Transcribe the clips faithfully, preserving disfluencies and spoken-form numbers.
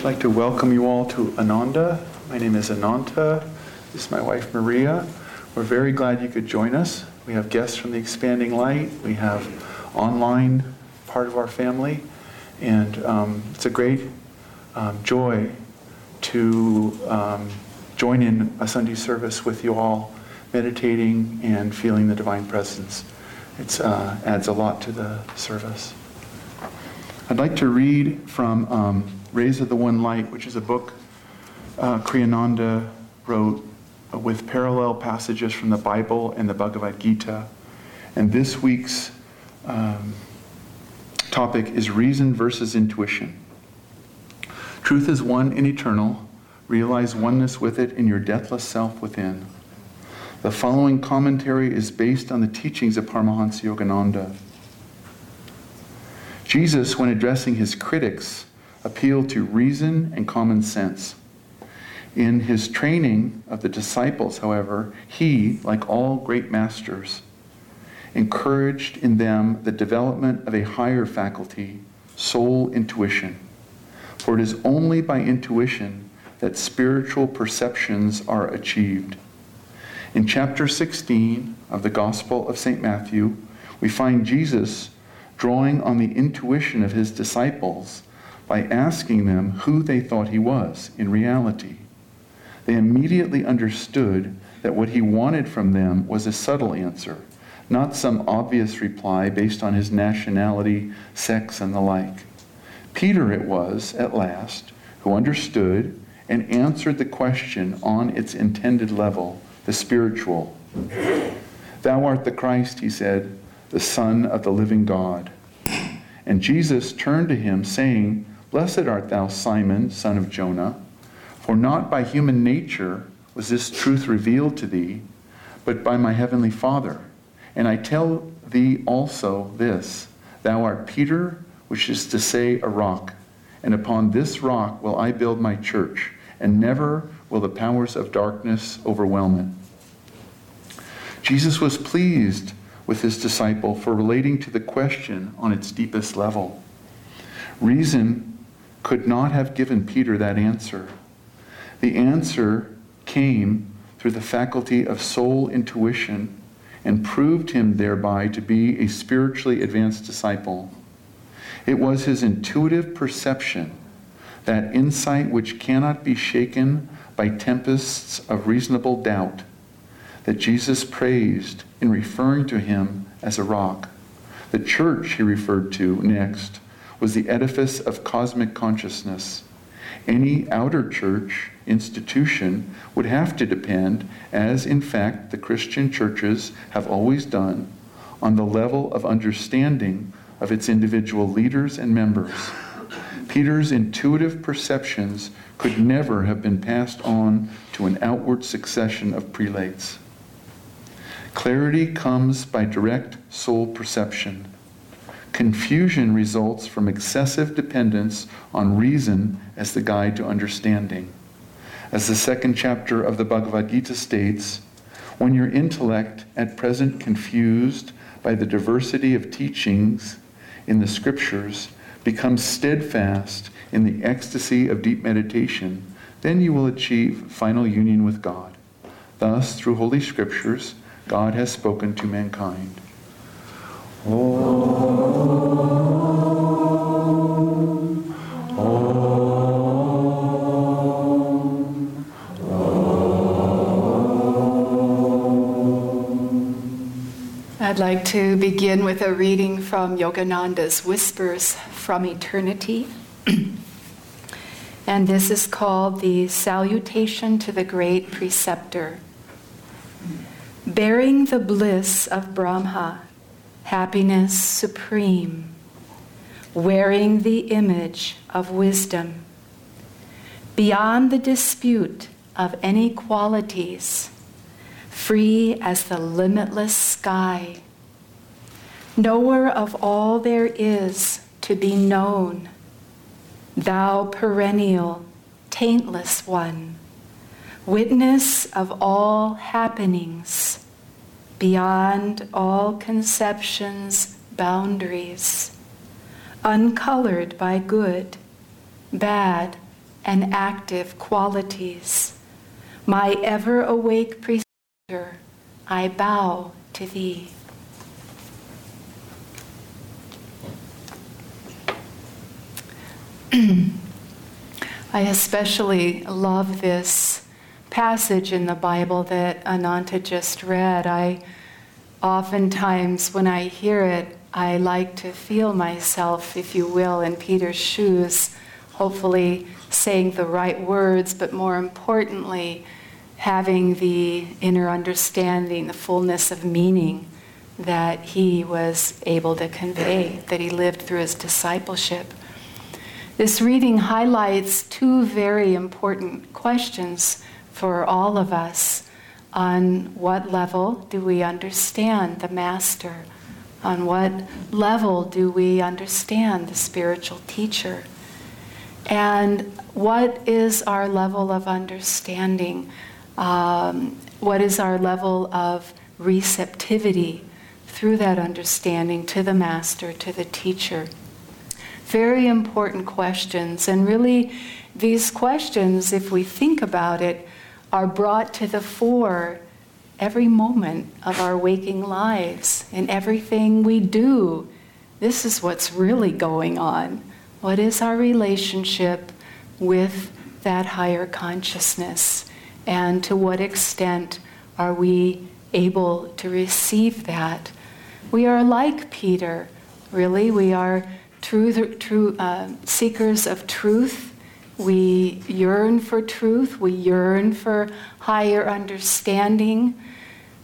I'd like to welcome you all to Ananda. My name is Ananta. This is my wife, Maria. We're very glad you could join us. We have guests from the Expanding Light. We have online part of our family. And um, it's a great um, joy to um, join in a Sunday service with you all, meditating and feeling the divine presence. It uh, adds a lot to the service. I'd like to read from um, Rays of the One Light, which is a book uh, Kriyananda wrote uh, with parallel passages from the Bible and the Bhagavad Gita. And this week's um, topic is reason versus intuition. Truth is one and eternal. Realize oneness with it in your deathless self within. The following commentary is based on the teachings of Paramahansa Yogananda. Jesus, when addressing his critics, appealed to reason and common sense. In his training of the disciples, however, he, like all great masters, encouraged in them the development of a higher faculty, soul intuition. For it is only by intuition that spiritual perceptions are achieved. In chapter sixteen of the Gospel of Saint Matthew, we find Jesus drawing on the intuition of his disciples by asking them who they thought he was in reality. They immediately understood that what he wanted from them was a subtle answer, not some obvious reply based on his nationality, sex, and the like. Peter it was, at last, who understood and answered the question on its intended level, the spiritual. Thou art the Christ, he said, the Son of the living God. And Jesus turned to him, saying, Blessed art thou, Simon, son of Jonah, for not by human nature was this truth revealed to thee, but by my heavenly Father. And I tell thee also this, thou art Peter, which is to say a rock, and upon this rock will I build my church, and never will the powers of darkness overwhelm it. Jesus was pleased with his disciple for relating to the question on its deepest level. Reason could not have given Peter that answer. The answer came through the faculty of soul intuition, and proved him thereby to be a spiritually advanced disciple. It was his intuitive perception, that insight which cannot be shaken by tempests of reasonable doubt, that Jesus praised in referring to him as a rock. The church he referred to next was the edifice of cosmic consciousness. Any outer church institution would have to depend, as in fact the Christian churches have always done, on the level of understanding of its individual leaders and members. Peter's intuitive perceptions could never have been passed on to an outward succession of prelates. Clarity comes by direct soul perception. Confusion results from excessive dependence on reason as the guide to understanding. As the second chapter of the Bhagavad Gita states, when your intellect, at present confused by the diversity of teachings in the scriptures, becomes steadfast in the ecstasy of deep meditation, then you will achieve final union with God. Thus, through holy scriptures, God has spoken to mankind. Om, Om, Om, Om. I'd like to begin with a reading from Yogananda's Whispers from Eternity. And this is called the Salutation to the Great Preceptor. Bearing the bliss of Brahma, happiness supreme, wearing the image of wisdom, beyond the dispute of any qualities, free as the limitless sky, knower of all there is to be known, thou perennial, taintless one, witness of all happenings, beyond all conceptions' boundaries, uncolored by good, bad, and active qualities. My ever-awake preceptor, I bow to thee. I especially love this passage in the Bible that Ananta just read. I oftentimes, when I hear it, I like to feel myself, if you will, in Peter's shoes, hopefully saying the right words, but more importantly, having the inner understanding, the fullness of meaning that he was able to convey, that he lived through his discipleship. This reading highlights two very important questions for all of us. On what level do we understand the Master? On what level do we understand the spiritual teacher? And what is our level of understanding? Um, what is our level of receptivity through that understanding to the Master, to the teacher? Very important questions. And really, these questions, if we think about it, are brought to the fore every moment of our waking lives, in everything we do. This is what's really going on. What is our relationship with that higher consciousness? And to what extent are we able to receive that? We are like Peter, really. We are true, true uh, seekers of truth. We yearn for truth. We yearn for higher understanding.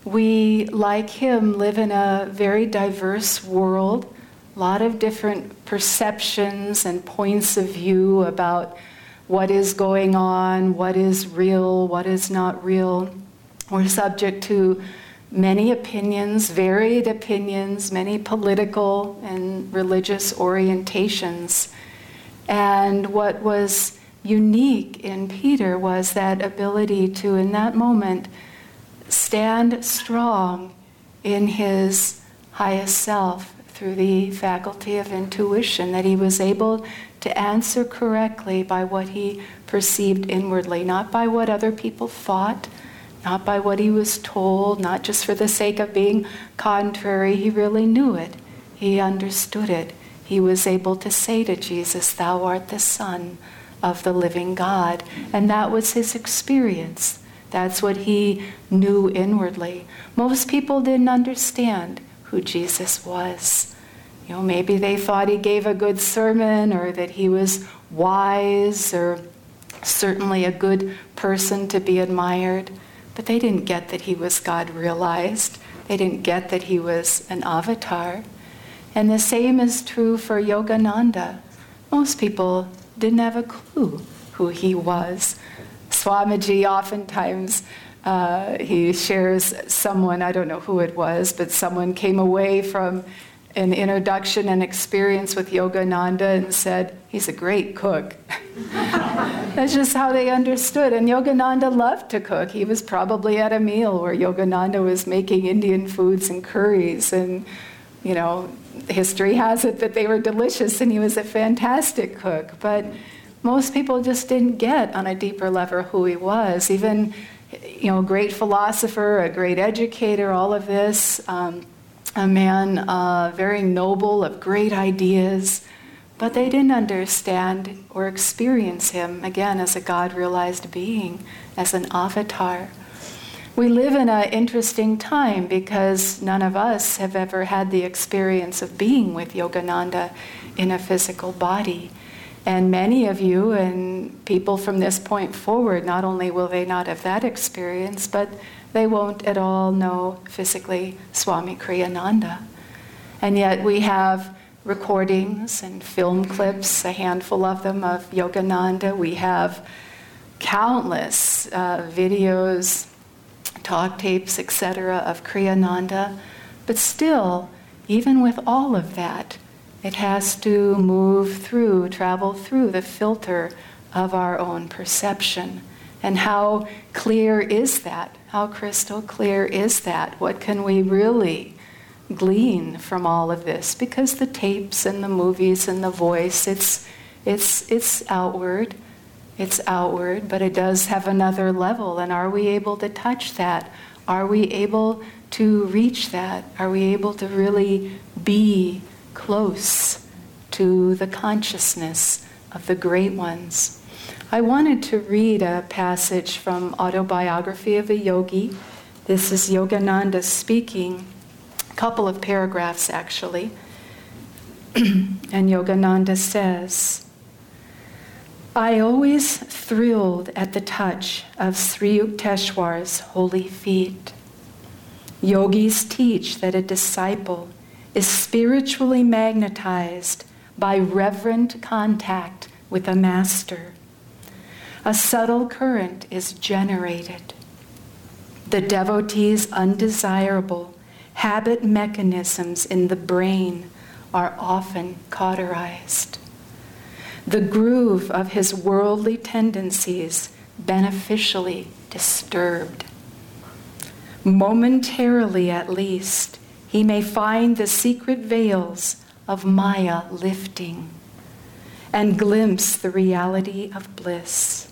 We, like him, live in a very diverse world, a lot of different perceptions and points of view about what is going on, what is real, what is not real. We're subject to many opinions, varied opinions, many political and religious orientations. And what was unique in Peter was that ability to, in that moment, stand strong in his highest self through the faculty of intuition, that he was able to answer correctly by what he perceived inwardly, not by what other people thought, not by what he was told, not just for the sake of being contrary. He really knew it. He understood it. He was able to say to Jesus, "Thou art the Son of the living God." And that was his experience. That's what he knew inwardly. Most people didn't understand who Jesus was. You know, maybe they thought he gave a good sermon, or that he was wise, or certainly a good person to be admired. But they didn't get that he was God realized. They didn't get that he was an avatar. And the same is true for Yogananda. Most people didn't have a clue who he was. Swamiji oftentimes, uh, he shares someone, I don't know who it was, but someone came away from an introduction and experience with Yogananda and said, "He's a great cook." That's just how they understood. And Yogananda loved to cook. He was probably at a meal where Yogananda was making Indian foods and curries, and you know, history has it that they were delicious and he was a fantastic cook. But most people just didn't get on a deeper level who he was. Even, you know, a great philosopher, a great educator, all of this, um, a man uh, very noble, of great ideas, but they didn't understand or experience him, again, as a God-realized being, as an avatar. We live in an interesting time because none of us have ever had the experience of being with Yogananda in a physical body. And many of you and people from this point forward, not only will they not have that experience, but they won't at all know physically Swami Kriyananda. And yet we have recordings and film clips, a handful of them, of Yogananda. We have countless uh, videos, talk tapes, et cetera, of Kriyananda. But still, even with all of that, it has to move through, travel through the filter of our own perception. And how clear is that? How crystal clear is that? What can we really glean from all of this? Because the tapes and the movies and the voice, it's, it's, it's outward. It's outward, but it does have another level. And are we able to touch that? Are we able to reach that? Are we able to really be close to the consciousness of the great ones? I wanted to read a passage from Autobiography of a Yogi. This is Yogananda speaking, a couple of paragraphs actually. And Yogananda says, I always thrilled at the touch of Sri Yukteswar's holy feet. Yogis teach that a disciple is spiritually magnetized by reverent contact with a master. A subtle current is generated. The devotee's undesirable habit mechanisms in the brain are often cauterized. The groove of his worldly tendencies beneficially disturbed. Momentarily, at least, he may find the secret veils of Maya lifting and glimpse the reality of bliss.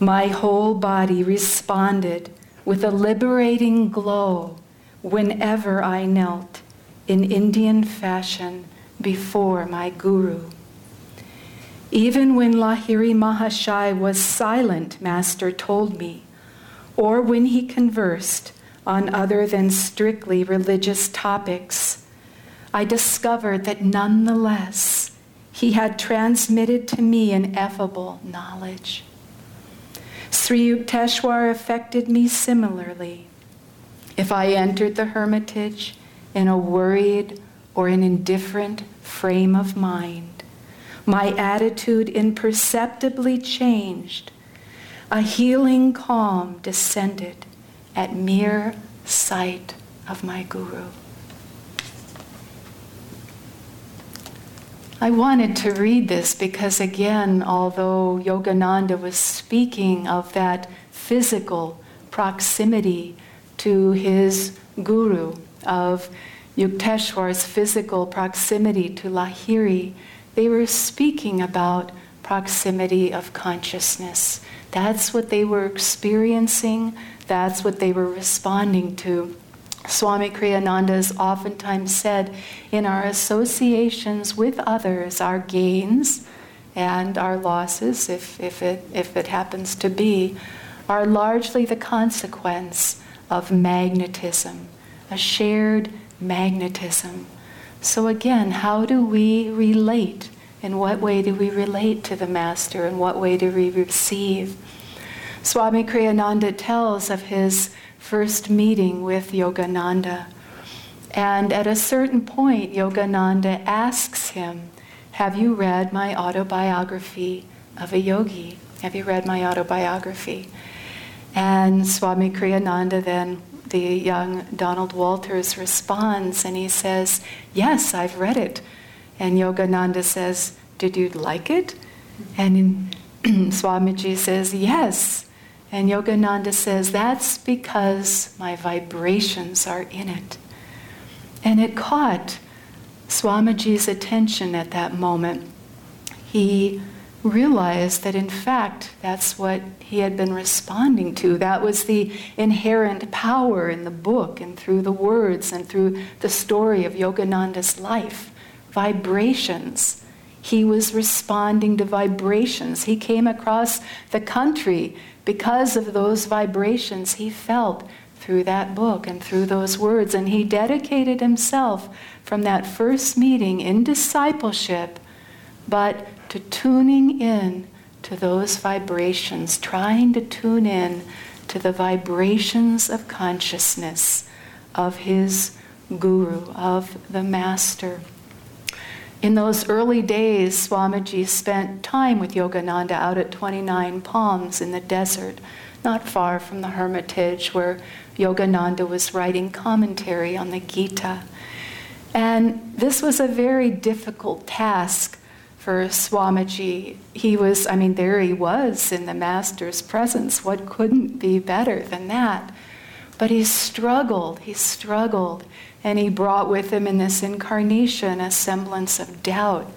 My whole body responded with a liberating glow whenever I knelt in Indian fashion before my guru. Even when Lahiri Mahasaya was silent, Master told me, or when he conversed on other than strictly religious topics, I discovered that nonetheless, he had transmitted to me ineffable knowledge. Sri Yukteswar affected me similarly. If I entered the hermitage in a worried or an indifferent frame of mind, my attitude imperceptibly changed. A healing calm descended at mere sight of my guru. I wanted to read this because, again, although Yogananda was speaking of that physical proximity to his guru, of Yukteswar's physical proximity to Lahiri, they were speaking about proximity of consciousness. That's what they were experiencing. That's what they were responding to. Swami Kriyananda has oftentimes said, in our associations with others, our gains and our losses, if, if, it, if it happens to be, are largely the consequence of magnetism, a shared magnetism. So again, how do we relate? In what way do we relate to the Master? In what way do we receive? Swami Kriyananda tells of his first meeting with Yogananda. And at a certain point, Yogananda asks him, have you read my autobiography of a yogi? Have you read my autobiography? And Swami Kriyananda then, the young Donald Walters, responds and he says, yes, I've read it. And Yogananda says, did you like it? And Swamiji says, yes. And Yogananda says, that's because my vibrations are in it. And it caught Swamiji's attention at that moment. He realized that, in fact, that's what he had been responding to. That was the inherent power in the book and through the words and through the story of Yogananda's life. Vibrations. He was responding to vibrations. He came across the country because of those vibrations he felt through that book and through those words. And he dedicated himself from that first meeting in discipleship, but to tuning in to those vibrations, trying to tune in to the vibrations of consciousness of his guru, of the Master. In those early days, Swamiji spent time with Yogananda out at twenty-nine Palms in the desert, not far from the hermitage where Yogananda was writing commentary on the Gita. And this was a very difficult task for Swamiji. He was, I mean, there he was in the Master's presence. What couldn't be better than that? But he struggled, he struggled. And he brought with him in this incarnation a semblance of doubt.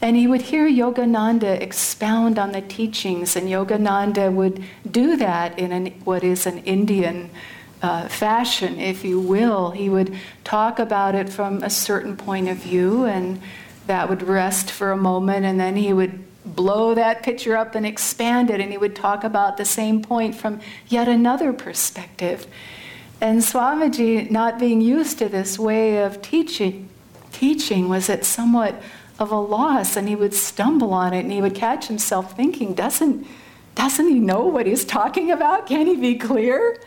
And he would hear Yogananda expound on the teachings, and Yogananda would do that in an, what is an Indian uh, fashion, if you will. He would talk about it from a certain point of view, and that would rest for a moment, and then he would blow that picture up and expand it, and he would talk about the same point from yet another perspective. And Swamiji, not being used to this way of teaching, teaching was at somewhat of a loss, and he would stumble on it, and he would catch himself thinking, doesn't, doesn't he know what he's talking about? Can he be clear?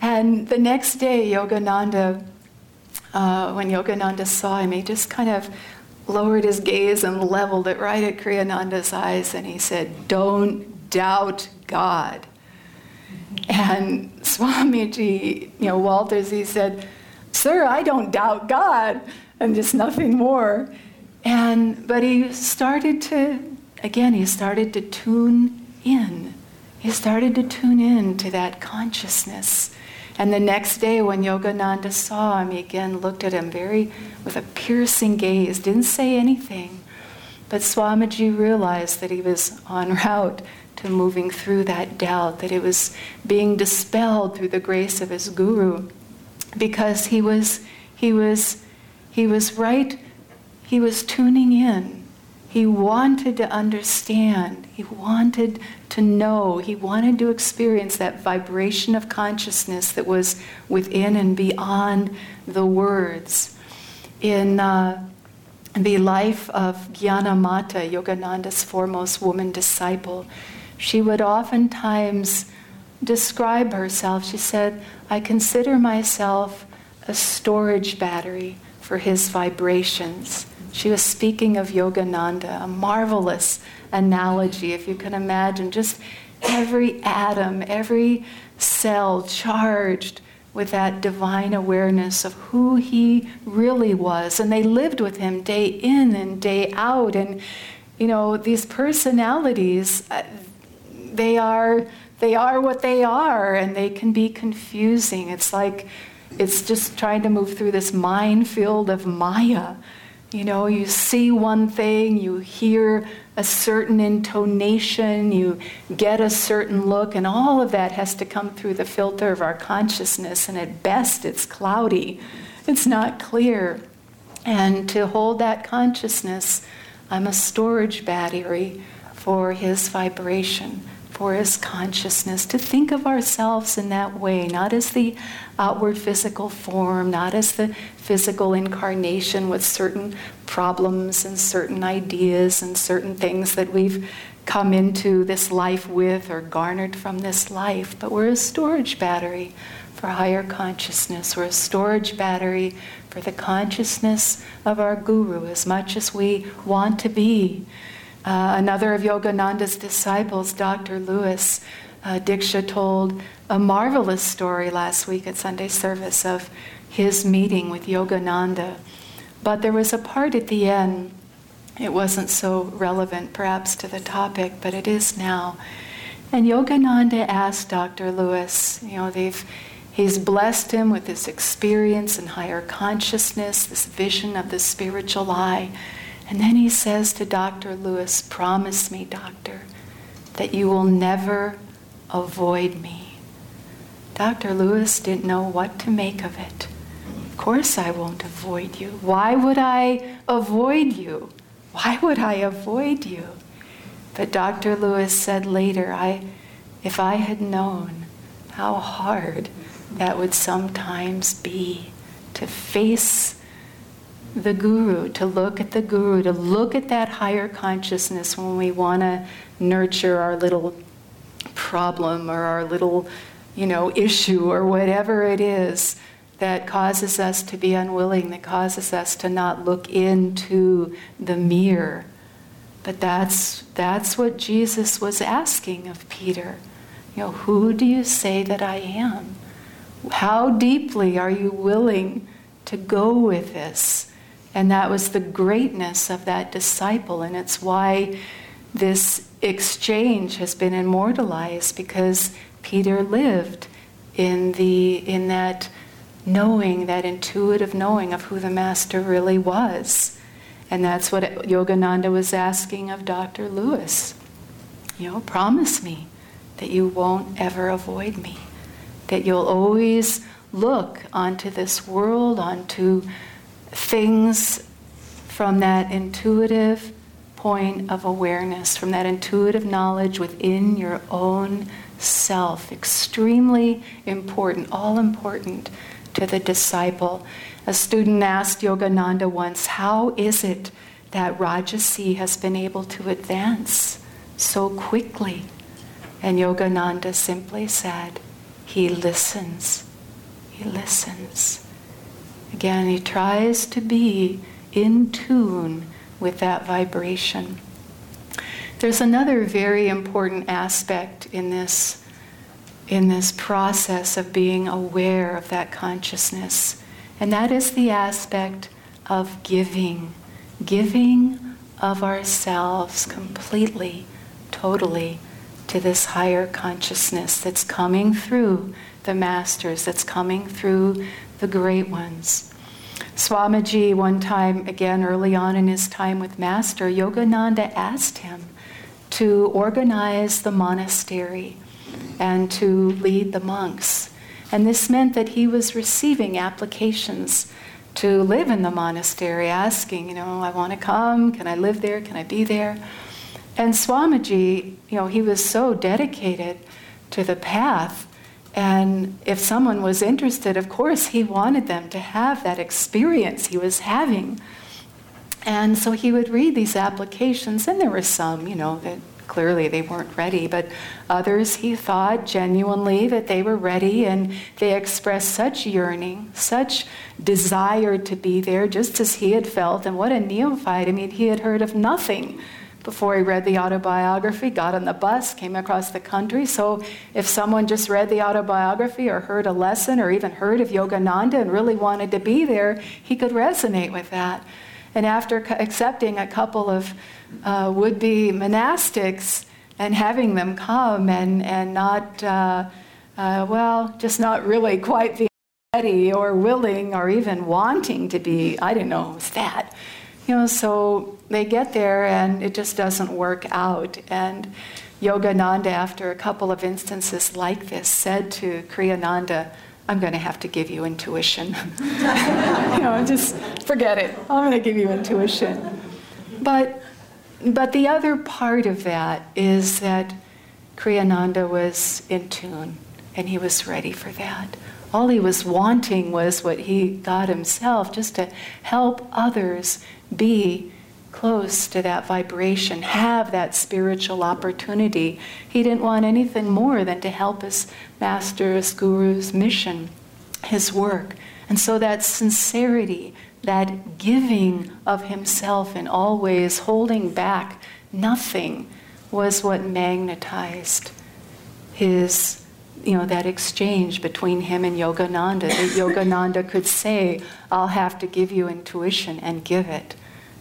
And the next day, Yogananda, uh, when Yogananda saw him, he just kind of lowered his gaze and leveled it right at Kriyananda's eyes, and he said, "Don't doubt God." And Swamiji, you know, Walters, he said, "Sir, I don't doubt God," and just nothing more. And but he started to, again, he started to tune in. He started to tune in to that consciousness. And the next day when Yogananda saw him, he again looked at him very with a piercing gaze, didn't say anything. But Swamiji realized that he was en route to moving through that doubt, that it was being dispelled through the grace of his guru, because he was he was he was right. He was tuning in. He wanted to understand. He wanted to know. He wanted to experience that vibration of consciousness that was within and beyond the words. In uh, the life of Gyanamata, Yogananda's foremost woman disciple, she would oftentimes describe herself. She said, "I consider myself a storage battery for his vibrations." She was speaking of Yogananda, a marvelous analogy, if you can imagine, just every atom, every cell charged with that divine awareness of who he really was. And they lived with him day in and day out. And, you know, these personalities, they are, they are what they are, and they can be confusing. It's like, it's just trying to move through this minefield of Maya. You know, you see one thing, you hear a certain intonation, you get a certain look, and all of that has to come through the filter of our consciousness, and at best it's cloudy. It's not clear. And to hold that consciousness, I'm a storage battery for his vibration, for his consciousness, to think of ourselves in that way, not as the outward physical form, not as the physical incarnation with certain problems and certain ideas and certain things that we've come into this life with or garnered from this life, but we're a storage battery for higher consciousness. We're a storage battery for the consciousness of our guru, as much as we want to be. Uh, another of Yogananda's disciples, Doctor Lewis, uh, Diksha, told a marvelous story last week at Sunday service of his meeting with Yogananda. But there was a part at the end, it wasn't so relevant perhaps to the topic, but it is now. And Yogananda asked Doctor Lewis, you know, they've he's blessed him with this experience and higher consciousness, this vision of the spiritual eye. And then he says to Doctor Lewis, "Promise me, doctor, that you will never avoid me." Doctor Lewis didn't know what to make of it. "Of course I won't avoid you. Why would I avoid you? Why would I avoid you?" But Doctor Lewis said later, I, if I had known how hard that would sometimes be to face the guru, to look at the guru, to look at that higher consciousness when we want to nurture our little problem or our little, you know, issue or whatever it is that causes us to be unwilling, that causes us to not look into the mirror. But that's that's what Jesus was asking of Peter. You know, who do you say that I am? How deeply are you willing to go with this? And that was the greatness of that disciple, and it's why this exchange has been immortalized, because Peter lived in the in that knowing, that intuitive knowing of who the master really was. And that's what Yogananda was asking of Doctor Lewis. You know, promise me that you won't ever avoid me, that you'll always look onto this world, onto things from that intuitive point of awareness, from that intuitive knowledge within your own self. Extremely important, all important to the disciple. A student asked Yogananda once, how is it that Rajasi has been able to advance so quickly? And Yogananda simply said, he listens. He listens. Again, he tries to be in tune with that vibration. There's another very important aspect in this, in this process of being aware of that consciousness, and that is the aspect of giving, giving of ourselves completely, totally, to this higher consciousness that's coming through the masters, that's coming through the great ones. Swamiji, one time, again, early on in his time with Master, Yogananda asked him to organize the monastery and to lead the monks. And this meant that he was receiving applications to live in the monastery, asking, you know, I want to come, can I live there, can I be there? And Swamiji, you know, he was so dedicated to the path. And if someone was interested, of course, he wanted them to have that experience he was having. And so he would read these applications, and there were some, you know, that clearly they weren't ready, but others he thought genuinely that they were ready, and they expressed such yearning, such desire to be there, just as he had felt. And what a neophyte. I mean, he had heard of nothing before he read the autobiography, got on the bus, came across the country. So if someone just read the autobiography or heard a lesson or even heard of Yogananda and really wanted to be there, he could resonate with that. And after accepting a couple of uh, would-be monastics and having them come and, and not, uh, uh, well, just not really quite being ready or willing or even wanting to be, I don't know, what's that? You know, so they get there and it just doesn't work out. And Yogananda, after a couple of instances like this, said to Kriyananda, I'm going to have to give you intuition. You know, just forget it. I'm going to give you intuition. But, but the other part of that is that Kriyananda was in tune and he was ready for that. All he was wanting was what he got himself, just to help others be close to that vibration, have that spiritual opportunity. He didn't want anything more than to help his master's, guru's mission, his work. And so that sincerity, that giving of himself in all ways, holding back nothing, was what magnetized his, you know, that exchange between him and Yogananda, that Yogananda could say, I'll have to give you intuition, and give it.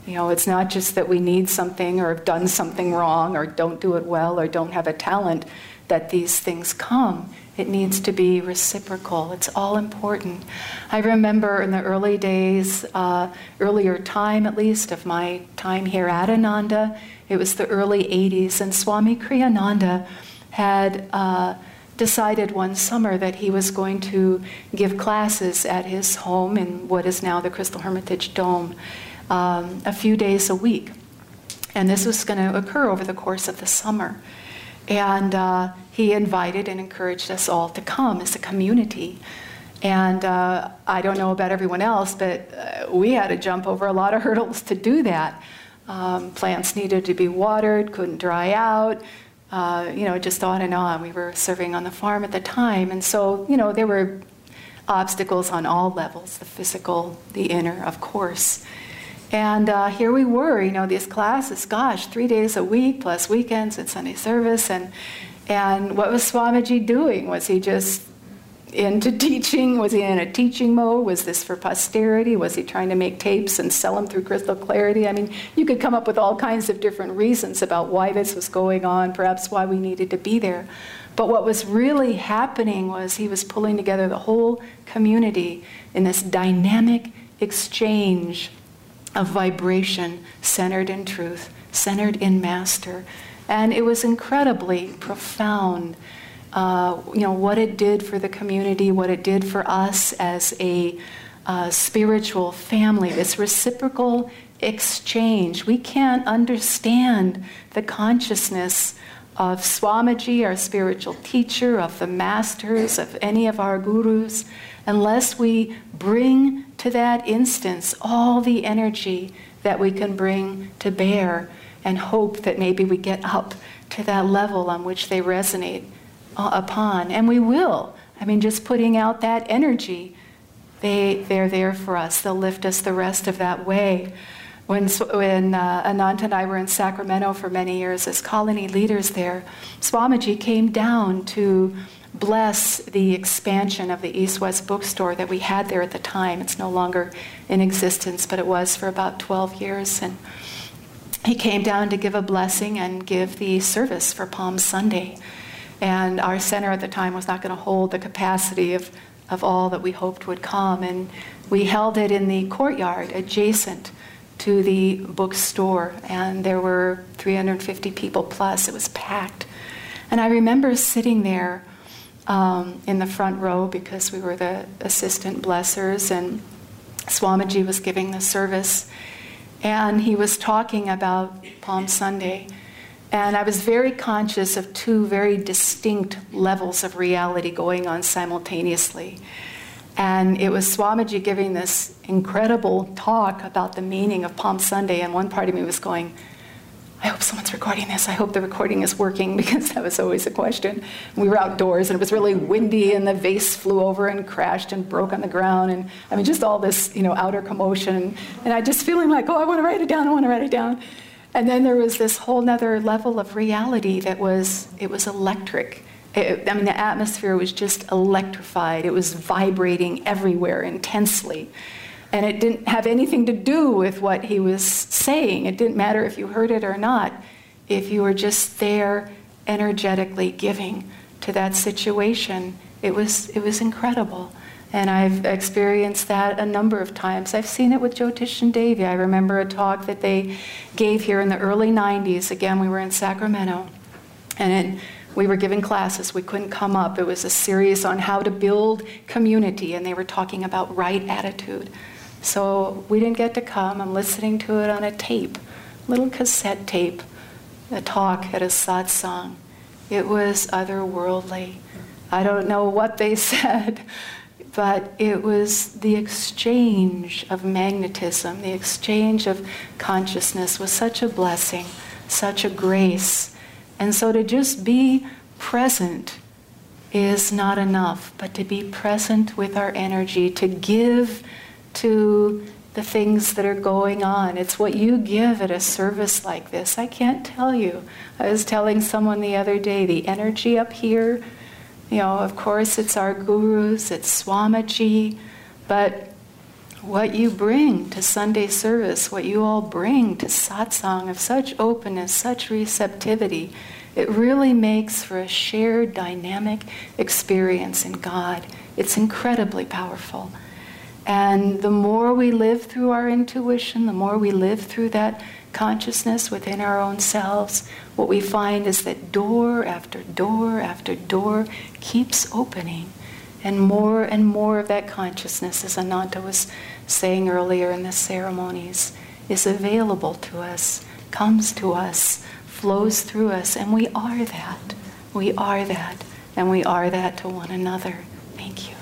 You know, it's not just that we need something or have done something wrong or don't do it well or don't have a talent that these things come. It needs to be reciprocal. It's all important. I remember in the early days, uh, earlier time at least, of my time here at Ananda, it was the early eighties, and Swami Kriyananda had Uh, decided one summer that he was going to give classes at his home in what is now the Crystal Hermitage Dome um, a few days a week. And this was going to occur over the course of the summer. And uh, he invited and encouraged us all to come as a community. And uh, I don't know about everyone else, but uh, we had to jump over a lot of hurdles to do that. Um, plants needed to be watered, couldn't dry out. Uh, you know, just on and on. We were serving on the farm at the time, and so, you know, there were obstacles on all levels, the physical, the inner, of course. And uh, here we were, you know, these classes, gosh, three days a week, plus weekends and Sunday service, and and what was Swamiji doing? Was he just into teaching? Was he in a teaching mode? Was this for posterity? Was he trying to make tapes and sell them through Crystal Clarity? I mean, you could come up with all kinds of different reasons about why this was going on, perhaps why we needed to be there. But what was really happening was he was pulling together the whole community in this dynamic exchange of vibration centered in truth, centered in Master. And it was incredibly profound, uh, you know, what it did for the community, what it did for us as a uh, spiritual family, this reciprocal exchange. We can't understand the consciousness of Swamiji, our spiritual teacher, of the masters, of any of our gurus, unless we bring to that instance all the energy that we can bring to bear and hope that maybe we get up to that level on which they resonate upon. And we will. I mean, just putting out that energy, they, they're there for us. They'll lift us the rest of that way. When, when uh, Ananta and I were in Sacramento for many years as colony leaders there, Swamiji came down to bless the expansion of the East West Bookstore that we had there at the time. It's no longer in existence, but it was for about twelve years. And he came down to give a blessing and give the service for Palm Sunday. And our center at the time was not going to hold the capacity of, of all that we hoped would come. And we held it in the courtyard adjacent to the bookstore. And there were three hundred fifty people plus. It was packed. And I remember sitting there Um, in the front row because we were the assistant blessers, and Swamiji was giving the service, and he was talking about Palm Sunday. And I was very conscious of two very distinct levels of reality going on simultaneously. And it was Swamiji giving this incredible talk about the meaning of Palm Sunday, and one part of me was going, I hope someone's recording this. I hope the recording is working, because that was always a question. We were outdoors, and it was really windy, and the vase flew over and crashed and broke on the ground, and I mean, just all this, you know, outer commotion. And I just feeling like, oh, I want to write it down. I want to write it down. And then there was this whole nother level of reality that was, it was electric. It, I mean, the atmosphere was just electrified. It was vibrating everywhere intensely. And it didn't have anything to do with what he was saying. It didn't matter if you heard it or not, if you were just there energetically giving to that situation. It was it was incredible. And I've experienced that a number of times. I've seen it with Jyotish and Devi. I remember a talk that they gave here in the early nineties. Again, we were in Sacramento. And it, we were giving classes. We couldn't come up. It was a series on how to build community. And they were talking about right attitude. So we didn't get to come. I'm listening to it on a tape, little cassette tape, a talk at a satsang. It was otherworldly. I don't know what they said, but it was the exchange of magnetism, the exchange of consciousness was such a blessing, such a grace. And so to just be present is not enough, but to be present with our energy, to give to the things that are going on. It's what you give at a service like this. I can't tell you. I was telling someone the other day, the energy up here, you know, of course it's our gurus, it's Swamiji, but what you bring to Sunday service, what you all bring to satsang of such openness, such receptivity, it really makes for a shared dynamic experience in God. It's incredibly powerful. And the more we live through our intuition, the more we live through that consciousness within our own selves, what we find is that door after door after door keeps opening. And more and more of that consciousness, as Ananta was saying earlier in the ceremonies, is available to us, comes to us, flows through us. And we are that. We are that. And we are that to one another. Thank you.